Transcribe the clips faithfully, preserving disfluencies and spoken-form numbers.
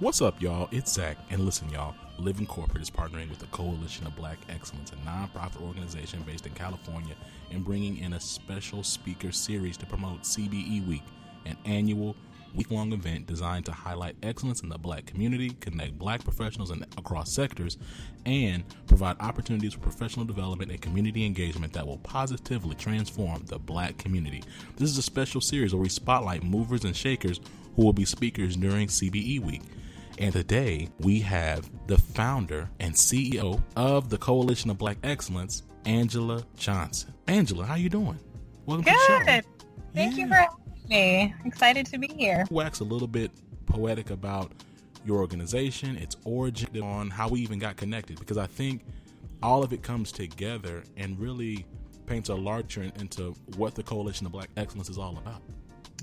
What's up, y'all? It's Zach, and listen, y'all, Living Corporate is partnering with the Coalition of Black Excellence, a nonprofit organization based in California, and bringing in a special speaker series to promote C B E Week, an annual week-long event designed to highlight excellence in the Black community, connect Black professionals in, across sectors, and provide opportunities for professional development and community engagement that will positively transform the Black community. This is a special series where we spotlight movers and shakers who will be speakers during C B E Week. And today, we have the founder and C E O of the Coalition of Black Excellence, Angela Johnson. Angela, how you doing? Welcome Good. to the show. Thank yeah. you for having me. Excited to be here. Wax a little bit poetic about your organization, its origin, on how we even got connected, because I think all of it comes together and really paints a larger into what the Coalition of Black Excellence is all about.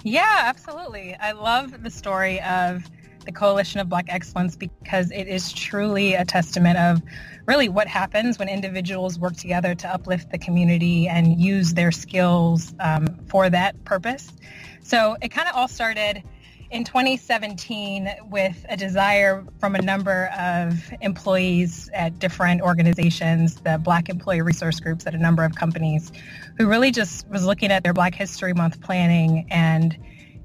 Yeah, absolutely. I love the story of the Coalition of Black Excellence, because it is truly a testament of really what happens when individuals work together to uplift the community and use their skills um, for that purpose. So it kind of all started in twenty seventeen with a desire from a number of employees at different organizations, the Black Employee Resource Groups at a number of companies, who really just was looking at their Black History Month planning, and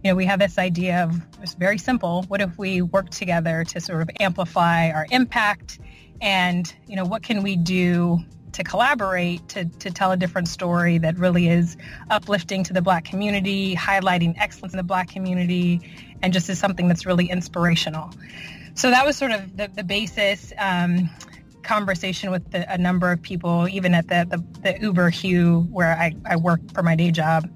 you know, we have this idea of, it's very simple, what if we work together to sort of amplify our impact, and, you know, what can we do to collaborate to, to tell a different story that really is uplifting to the Black community, highlighting excellence in the Black community, and just is something that's really inspirational. So that was sort of the, the basis um, conversation with the, a number of people, even at the, the, the Uber Hue, where I, I work for my day job.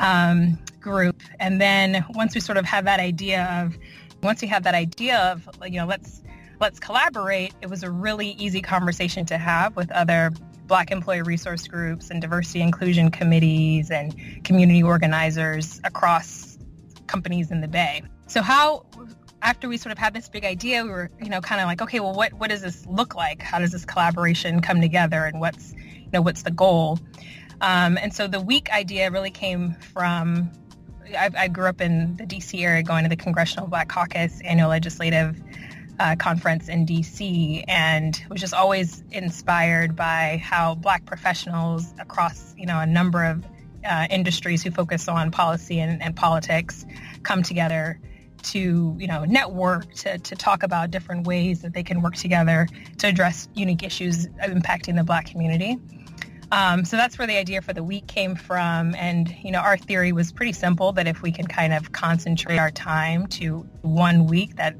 Um, group. And then once we sort of had that idea of, once we had that idea of, you know, let's, let's collaborate, it was a really easy conversation to have with other Black employee resource groups and diversity inclusion committees and community organizers across companies in the Bay. So how, after we sort of had this big idea, we were, you know, kind of like, okay, well, what, what does this look like? How does this collaboration come together, and what's, you know, what's the goal? Um, and so the week idea really came from, I, I grew up in the D C area, going to the Congressional Black Caucus annual legislative uh, conference in D C, and was just always inspired by how Black professionals across, you know, a number of uh, industries who focus on policy and, and politics come together to, you know, network, to, to talk about different ways that they can work together to address unique issues impacting the Black community. Um, so that's where the idea for the week came from. And, you know, our theory was pretty simple, that if we can kind of concentrate our time to one week, that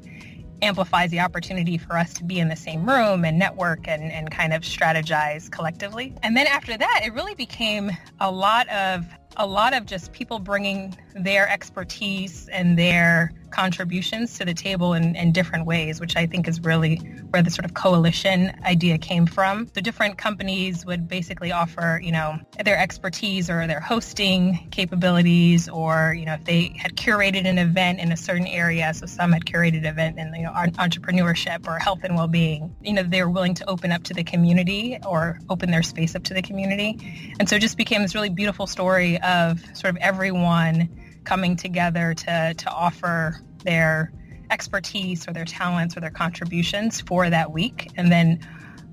amplifies the opportunity for us to be in the same room and network and, and kind of strategize collectively. And then after that, it really became a lot of a lot of just people bringing their expertise and their contributions to the table in, in different ways, which I think is really where the sort of coalition idea came from. So different companies would basically offer, you know, their expertise or their hosting capabilities, or, you know, if they had curated an event in a certain area, so some had curated an event in, you know, entrepreneurship or health and well-being, you know, they were willing to open up to the community or open their space up to the community. And so it just became this really beautiful story of sort of everyone coming together to to offer their expertise or their talents or their contributions for that week. And then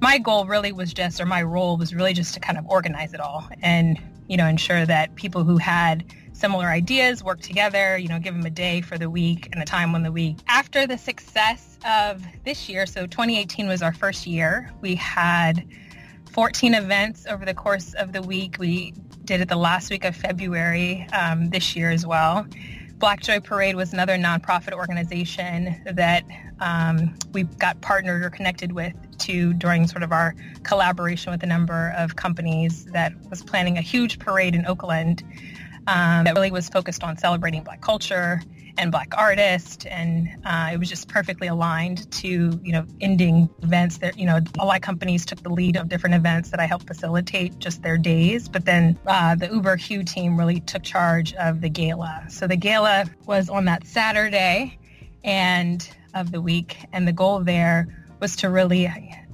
my goal really was just, or my role was really just to kind of organize it all and, you know, ensure that people who had similar ideas work together, you know, give them a day for the week and a time on the week. After the success of this year, so twenty eighteen was our first year, we had fourteen events over the course of the week. We did it the last week of February um, this year as well. Black Joy Parade was another nonprofit organization that um, we got partnered or connected with to during sort of our collaboration with a number of companies that was planning a huge parade in Oakland um, that really was focused on celebrating Black culture and Black artists, and uh, it was just perfectly aligned to, you know, ending events that, you know, a lot of companies took the lead of different events that I helped facilitate, just their days. But then uh, the Uber Hue team really took charge of the gala. So the gala was on that Saturday and of the week, and the goal there was to really,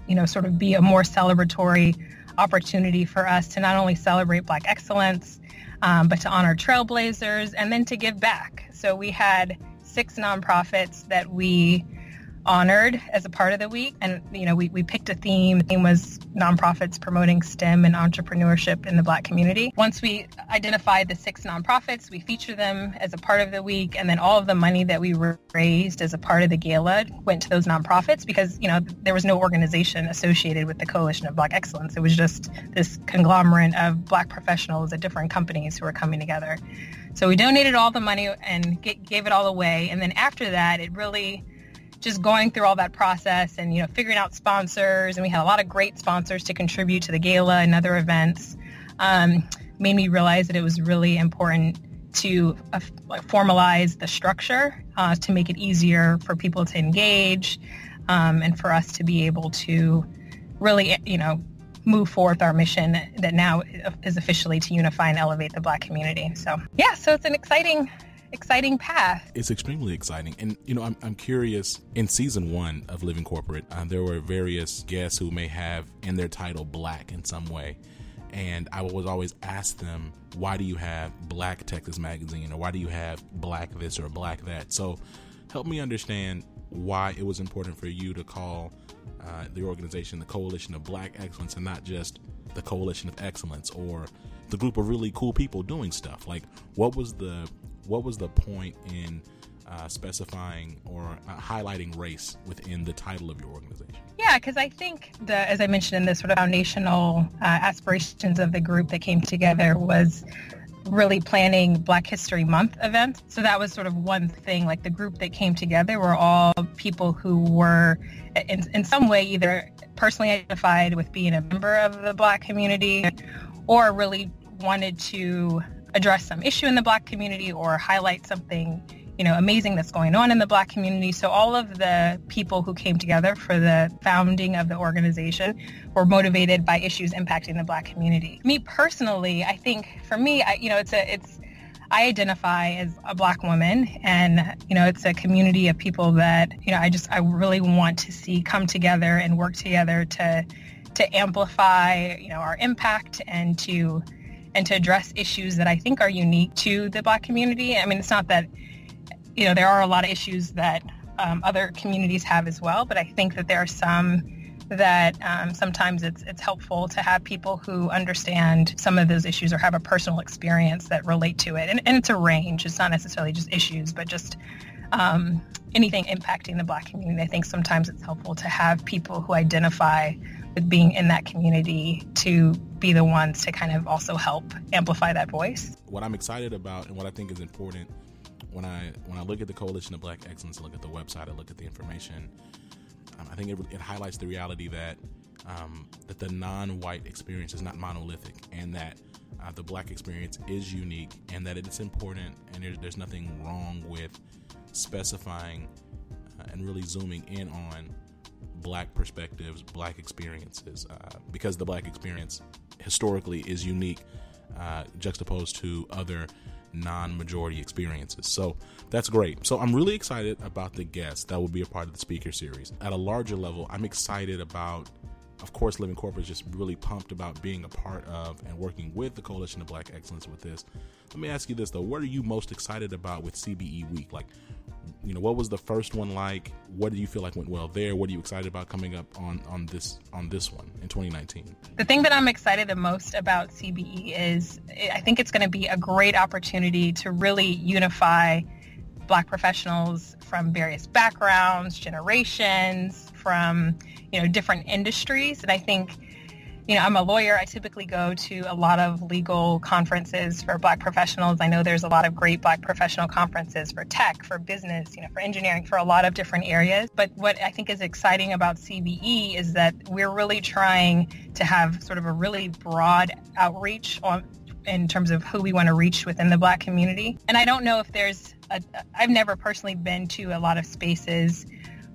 you know, sort of be a more celebratory opportunity for us to not only celebrate Black excellence, Um, but to honor trailblazers and then to give back. So we had six nonprofits that we honored as a part of the week. And, you know, we, we picked a theme. The theme was nonprofits promoting STEM and entrepreneurship in the Black community. Once we identified the six nonprofits, we featured them as a part of the week. And then all of the money that we raised as a part of the gala went to those nonprofits because, you know, there was no organization associated with the Coalition of Black Excellence. It was just this conglomerate of Black professionals at different companies who were coming together. So we donated all the money and gave it all away. And then after that, it really just going through all that process and, you know, figuring out sponsors. And we had a lot of great sponsors to contribute to the gala and other events. Um, made me realize that it was really important to uh, formalize the structure uh, to make it easier for people to engage um, and for us to be able to really, you know, move forth our mission that now is officially to unify and elevate the Black community. So, yeah, so it's an exciting, exciting path. It's extremely exciting. And, you know, I'm, I'm curious, in season one of Living Corporate, uh, there were various guests who may have in their title Black in some way. And I was always asked them, why do you have Black Texas Magazine? Or why do you have Black this or Black that? So help me understand why it was important for you to call Uh, the organization, the Coalition of Black Excellence, and not just the Coalition of Excellence or the group of really cool people doing stuff. Like, what was the what was the point in uh, specifying or uh, highlighting race within the title of your organization? Yeah, because I think the, as I mentioned in the sort of foundational uh, aspirations of the group that came together was really planning Black History Month events. So that was sort of one thing, like the group that came together were all people who were in, in some way either personally identified with being a member of the Black community or really wanted to address some issue in the Black community or highlight something, you know, amazing that's going on in the Black community. So all of the people who came together for the founding of the organization were motivated by issues impacting the Black community. Me personally, I think for me, I, you know, it's a, it's, I identify as a Black woman, and, you know, it's a community of people that, you know, I just, I really want to see come together and work together to, to amplify, you know, our impact and to, and to address issues that I think are unique to the Black community. I mean, it's not that, you know, there are a lot of issues that um, other communities have as well, but I think that there are some that um, sometimes it's it's helpful to have people who understand some of those issues or have a personal experience that relate to it. And, and it's a range. It's not necessarily just issues, but just um, anything impacting the Black community. I think sometimes it's helpful to have people who identify with being in that community to be the ones to kind of also help amplify that voice. What I'm excited about and what I think is important When I when I look at the Coalition of Black Excellence, I look at the website, I look at the information, um, I think it, it highlights the reality that um, that the non-white experience is not monolithic, and that uh, the Black experience is unique, and that it's important, and there's, there's nothing wrong with specifying uh, and really zooming in on Black perspectives, Black experiences, uh, because the Black experience historically is unique uh, juxtaposed to other non-majority experiences. So that's great. So I'm really excited about the guests that will be a part of the speaker series. At a larger level, I'm excited about, of course, Living Corporate is just really pumped about being a part of and working with the Coalition of Black Excellence with this. Let me ask you this, though. What are you most excited about with C B E Week? Like, you know, what was the first one like? What do you feel like went well there? What are you excited about coming up on, on this on this one in twenty nineteen? The thing that I'm excited the most about C B E is I think it's going to be a great opportunity to really unify Black professionals from various backgrounds, generations, from, you know, different industries. And I think, you know, I'm a lawyer. I typically go to a lot of legal conferences for Black professionals. I know there's a lot of great Black professional conferences for tech, for business, you know, for engineering, for a lot of different areas. But what I think is exciting about C B E is that we're really trying to have sort of a really broad outreach on in terms of who we want to reach within the Black community. And I don't know if there's a, I've never personally been to a lot of spaces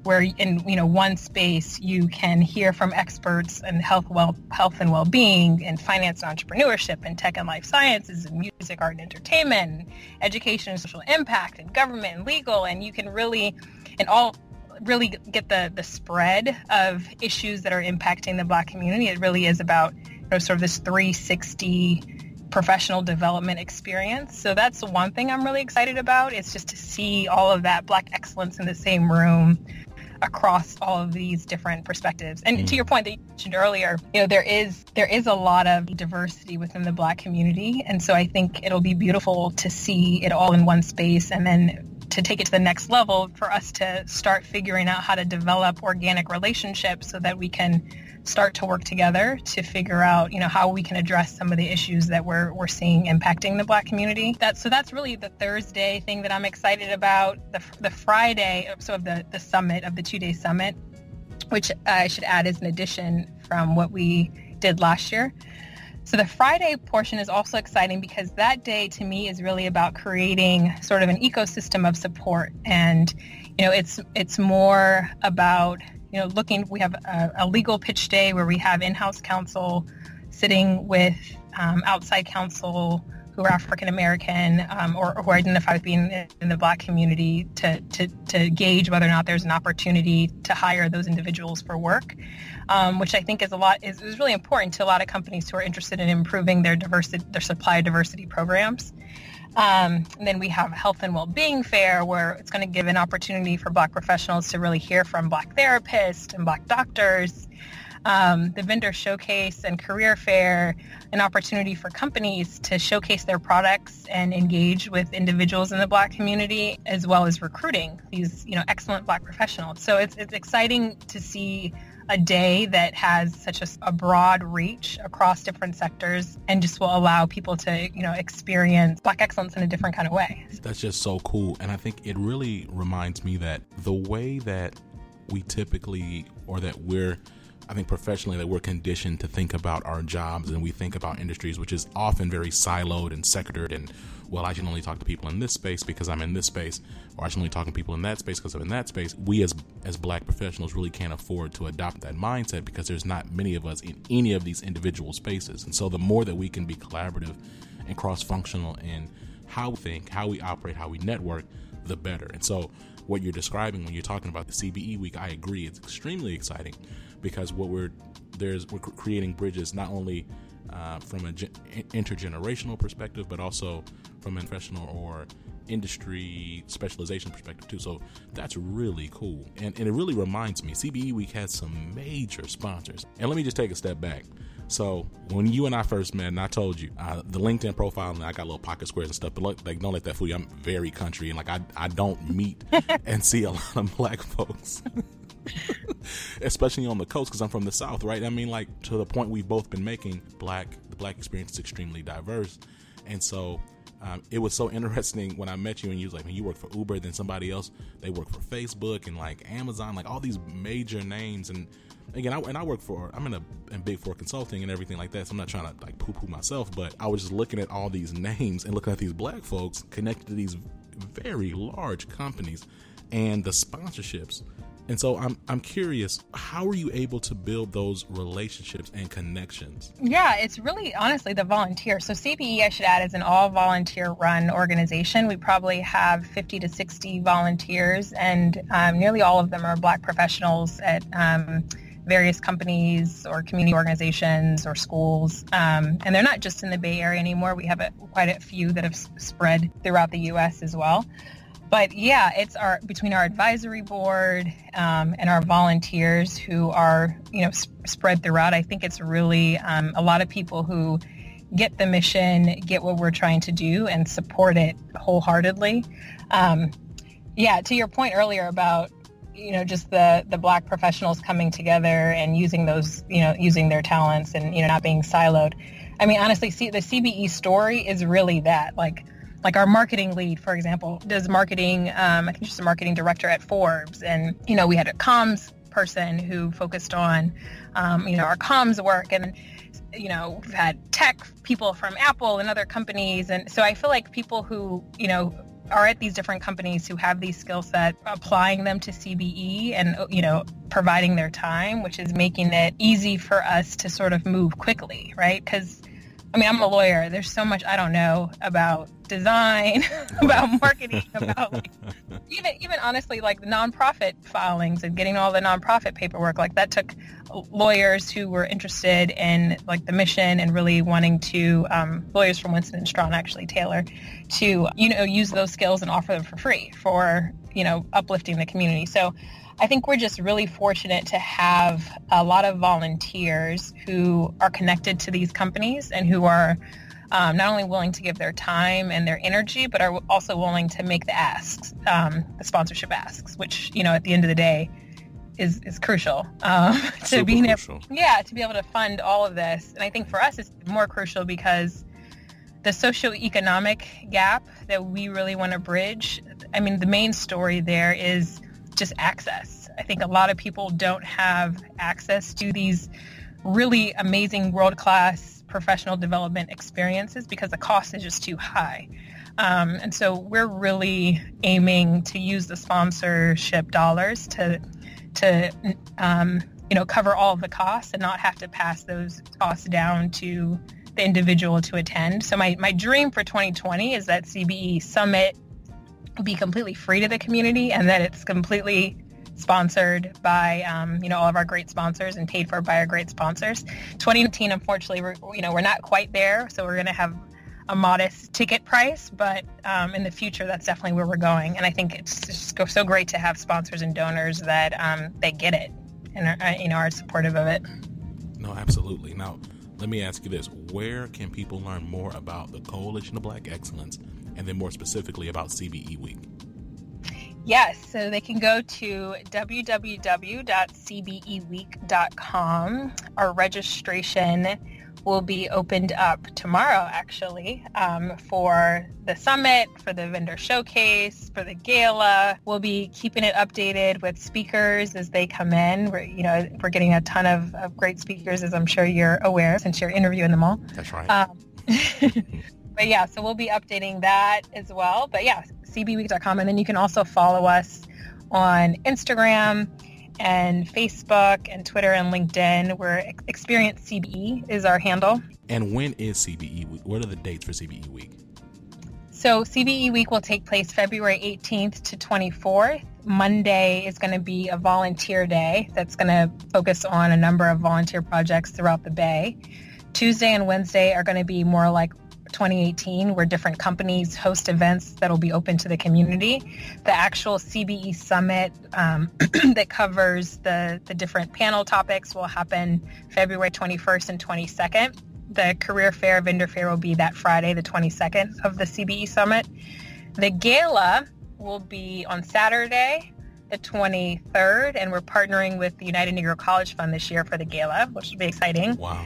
where in, you know, one space you can hear from experts in health, well, health and well-being and finance and entrepreneurship and tech and life sciences and music, art and entertainment, and education and social impact and government and legal. And you can really, and all really get the, the spread of issues that are impacting the Black community. It really is about, you know, sort of this three sixty professional development experience. So that's the one thing I'm really excited about. It's just to see all of that Black excellence in the same room across all of these different perspectives. And mm-hmm. to your point that you mentioned earlier, you know, there is there is a lot of diversity within the Black community. And so I think it'll be beautiful to see it all in one space, and then to take it to the next level for us to start figuring out how to develop organic relationships so that we can start to work together to figure out, you know, how we can address some of the issues that we're we're seeing impacting the Black community. That's, so that's really the Thursday thing that I'm excited about. The, the Friday, so of the, the summit, of the two-day summit, which I should add is an addition from what we did last year. So the Friday portion is also exciting because that day to me is really about creating sort of an ecosystem of support. And, you know, it's it's more about, you know, looking, we have a, a legal pitch day where we have in-house counsel sitting with um, outside counsel who are African-American um, or, or who identify with being in the Black community to, to, to gauge whether or not there's an opportunity to hire those individuals for work, um, which I think is a lot is, is really important to a lot of companies who are interested in improving their diversity, their supplier diversity programs. Um, and then we have a health and well-being fair where it's going to give an opportunity for Black professionals to really hear from Black therapists and Black doctors. Um, the vendor showcase and career fair, an opportunity for companies to showcase their products and engage with individuals in the Black community, as well as recruiting these, you know, excellent Black professionals. So it's it's exciting to see a day that has such a, a broad reach across different sectors and just will allow people to, you know, experience Black excellence in a different kind of way. That's just so cool. And I think it really reminds me that the way that we typically, or that we're I think professionally that we're conditioned to think about our jobs, and we think about industries, which is often very siloed and sectored. And, well, I can only talk to people in this space because I'm in this space, or I can only talk to people in that space because I'm in that space. We as as Black professionals really can't afford to adopt that mindset because there's not many of us in any of these individual spaces. And so the more that we can be collaborative and cross-functional in how we think, how we operate, how we network, the better. And so what you're describing when you're talking about the C B E Week, I agree, it's extremely exciting. Because what we're there's we're creating bridges not only uh, from an intergenerational perspective, but also from a professional or industry specialization perspective too. So that's really cool, and and it really reminds me, C B E Week has some major sponsors. And let me just take a step back. So when you and I first met, and I told you uh, the LinkedIn profile, and I got little pocket squares and stuff, but look, like, don't let that fool you. I'm very country, and like I I don't meet and see a lot of Black folks. Especially on the coast, because I'm from the South, right? I mean, like, to the point we've both been making, black the black experience is extremely diverse. And so um, it was so interesting when I met you, and you was like, man, you work for Uber, then somebody else, they work for Facebook and like Amazon, like all these major names. And again, I, and I work for, I'm in a in big four consulting and everything like that, so I'm not trying to like poo poo myself, but I was just looking at all these names and looking at these Black folks connected to these very large companies and the sponsorships. And so I'm I'm curious, how are you able to build those relationships and connections? Yeah, it's really honestly the volunteer. So C B E, I should add, is an all-volunteer run organization. We probably have fifty to sixty volunteers, and um, nearly all of them are Black professionals at um, various companies or community organizations or schools. Um, and they're not just in the Bay Area anymore. We have a, quite a few that have spread throughout the U S as well. But yeah, it's our between our advisory board um, and our volunteers who are, you know, sp- spread throughout. I think it's really um, a lot of people who get the mission, get what we're trying to do, and support it wholeheartedly. Um, yeah, to your point earlier about, you know, just the, the Black professionals coming together and using those, you know, using their talents and, you know, not being siloed. I mean, honestly, see, the C B E story is really that, like. Like our marketing lead, for example, does marketing, um, I think she's a marketing director at Forbes. And, you know, we had a comms person who focused on, um, you know, our comms work. And, you know, we've had tech people from Apple and other companies. And so I feel like people who, you know, are at these different companies who have these skill sets, applying them to C B E and, you know, providing their time, which is making it easy for us to sort of move quickly, right? Because I mean, I'm a lawyer. There's so much I don't know about design, about marketing, about like, even even honestly, like the nonprofit filings and getting all the nonprofit paperwork. Like that took lawyers who were interested in like the mission and really wanting to um, lawyers from Winston and Strawn, actually Taylor, to, you know, use those skills and offer them for free for, you know, uplifting the community. So I think we're just really fortunate to have a lot of volunteers who are connected to these companies and who are um, not only willing to give their time and their energy, but are also willing to make the asks, um, the sponsorship asks, which, you know, at the end of the day is, is crucial um, to being able, yeah, to be able to fund all of this. And I think for us, it's more crucial because the socioeconomic gap that we really want to bridge, I mean, the main story there is just access. I think a lot of people don't have access to these really amazing world-class professional development experiences because the cost is just too high. Um, and so we're really aiming to use the sponsorship dollars to, to um, you know, cover all of the costs and not have to pass those costs down to the individual to attend. So my, my dream for twenty twenty is that C B E Summit be completely free to the community, and that it's completely sponsored by, um, you know, all of our great sponsors and paid for by our great sponsors. twenty nineteen, unfortunately, we're, you know, we're not quite there, so we're going to have a modest ticket price, but um, in the future, that's definitely where we're going. And I think it's just so great to have sponsors and donors that um, that get it and are, you know, are supportive of it. No, absolutely. Now, let me ask you this: where can people learn more about the Coalition of Black Excellence? And then more specifically about C B E Week. Yes, so they can go to w w w dot c b e week dot com. Our registration will be opened up tomorrow, actually, um, for the summit, for the vendor showcase, for the gala. We'll be keeping it updated with speakers as they come in. We're, you know, we're getting a ton of, of great speakers, as I'm sure you're aware, since you're interviewing them all. That's right. Um, But yeah, so we'll be updating that as well. But yeah, c b week dot com. And then you can also follow us on Instagram and Facebook and Twitter and LinkedIn, where Experience C B E is our handle. And when is C B E Week? What are the dates for C B E Week? So C B E Week will take place February eighteenth to twenty-fourth. Monday is going to be a volunteer day that's going to focus on a number of volunteer projects throughout the Bay. Tuesday and Wednesday are going to be more like twenty eighteen, where different companies host events that will be open to the community. The actual C B E Summit um, that covers the, the different panel topics will happen February twenty-first and twenty-second. The Career Fair, Vendor Fair will be that Friday, the twenty-second of the C B E Summit. The Gala will be on Saturday, the twenty-third, and we're partnering with the United Negro College Fund this year for the Gala, which will be exciting. Wow.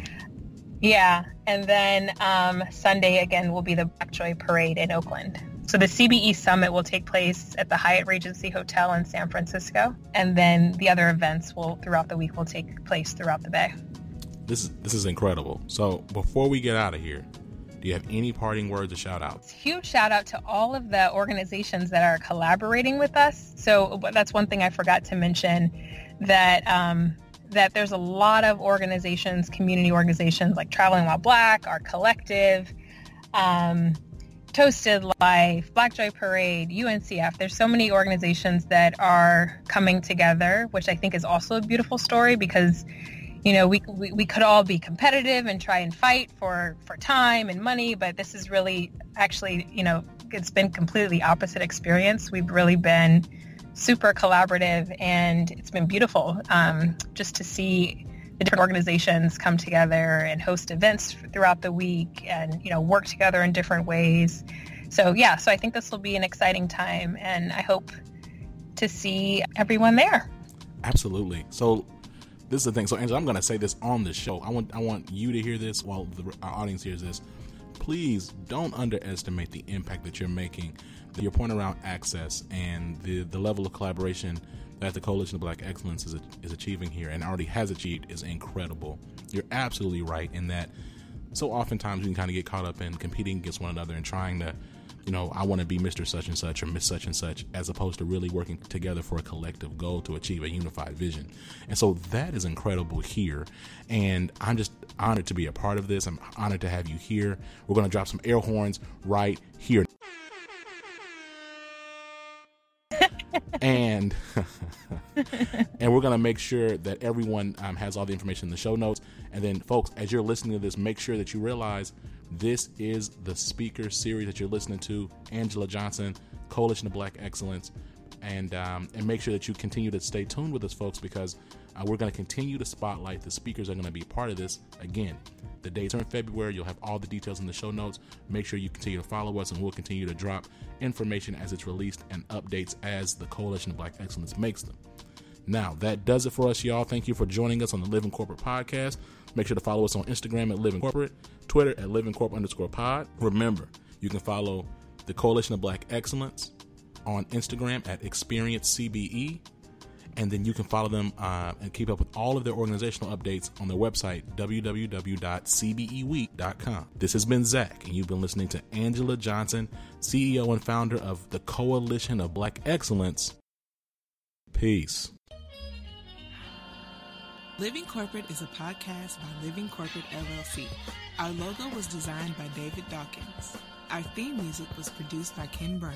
Yeah, and then um, Sunday, again, will be the Black Joy Parade in Oakland. So the C B E Summit will take place at the Hyatt Regency Hotel in San Francisco, and then the other events will throughout the week will take place throughout the Bay. This is, this is incredible. So before we get out of here, do you have any parting words or shout outs? Huge shout out to all of the organizations that are collaborating with us. So that's one thing I forgot to mention, that... Um, that there's a lot of organizations, community organizations like Traveling While Black, Our Collective, um, Toasted Life, Black Joy Parade, U N C F. There's so many organizations that are coming together, which I think is also a beautiful story because, you know, we we, we could all be competitive and try and fight for, for time and money, but this is really actually, you know, it's been completely opposite experience. We've really been super collaborative, and it's been beautiful um, just to see the different organizations come together and host events throughout the week and, you know, work together in different ways. So, yeah, so I think this will be an exciting time, and I hope to see everyone there. Absolutely. So this is the thing. So, Angela, I'm going to say this on the show. I want I want you to hear this while the, our audience hears this. Please don't underestimate the impact that you're making. Your point around access and the, the level of collaboration that the Coalition of Black Excellence is, is achieving here and already has achieved is incredible. You're absolutely right in that so oftentimes you can kind of get caught up in competing against one another and trying to, you know, I want to be Mister Such and Such or Miss Such and Such, as opposed to really working together for a collective goal to achieve a unified vision. And so that is incredible here. And I'm just honored to be a part of this. I'm honored to have you here. We're going to drop some air horns right here. And and we're going to make sure that everyone um, has all the information in the show notes. And then, folks, as you're listening to this, make sure that you realize this is the speaker series that you're listening to. Angela Johnson, Coalition of Black Excellence. and um, and make sure that you continue to stay tuned with us, folks, because uh, we're going to continue to spotlight. The speakers are going to be part of this. Again, the dates are in February. You'll have all the details in the show notes. Make sure you continue to follow us, and we'll continue to drop information as it's released and updates as the Coalition of Black Excellence makes them. Now, that does it for us, y'all. Thank you for joining us on the Living Corporate Podcast. Make sure to follow us on Instagram at Living Corporate, Twitter at Living Corp underscore pod. Remember, you can follow the Coalition of Black Excellence on Instagram at Experience C B E, and then you can follow them uh, and keep up with all of their organizational updates on their website, w w w dot c b e week dot com. This has been Zach, and you've been listening to Angela Johnson, C E O and founder of the Coalition of Black Excellence. Peace. Living Corporate is a podcast by Living Corporate L L C. Our logo was designed by David Dawkins. Our theme music was produced by Ken Brown.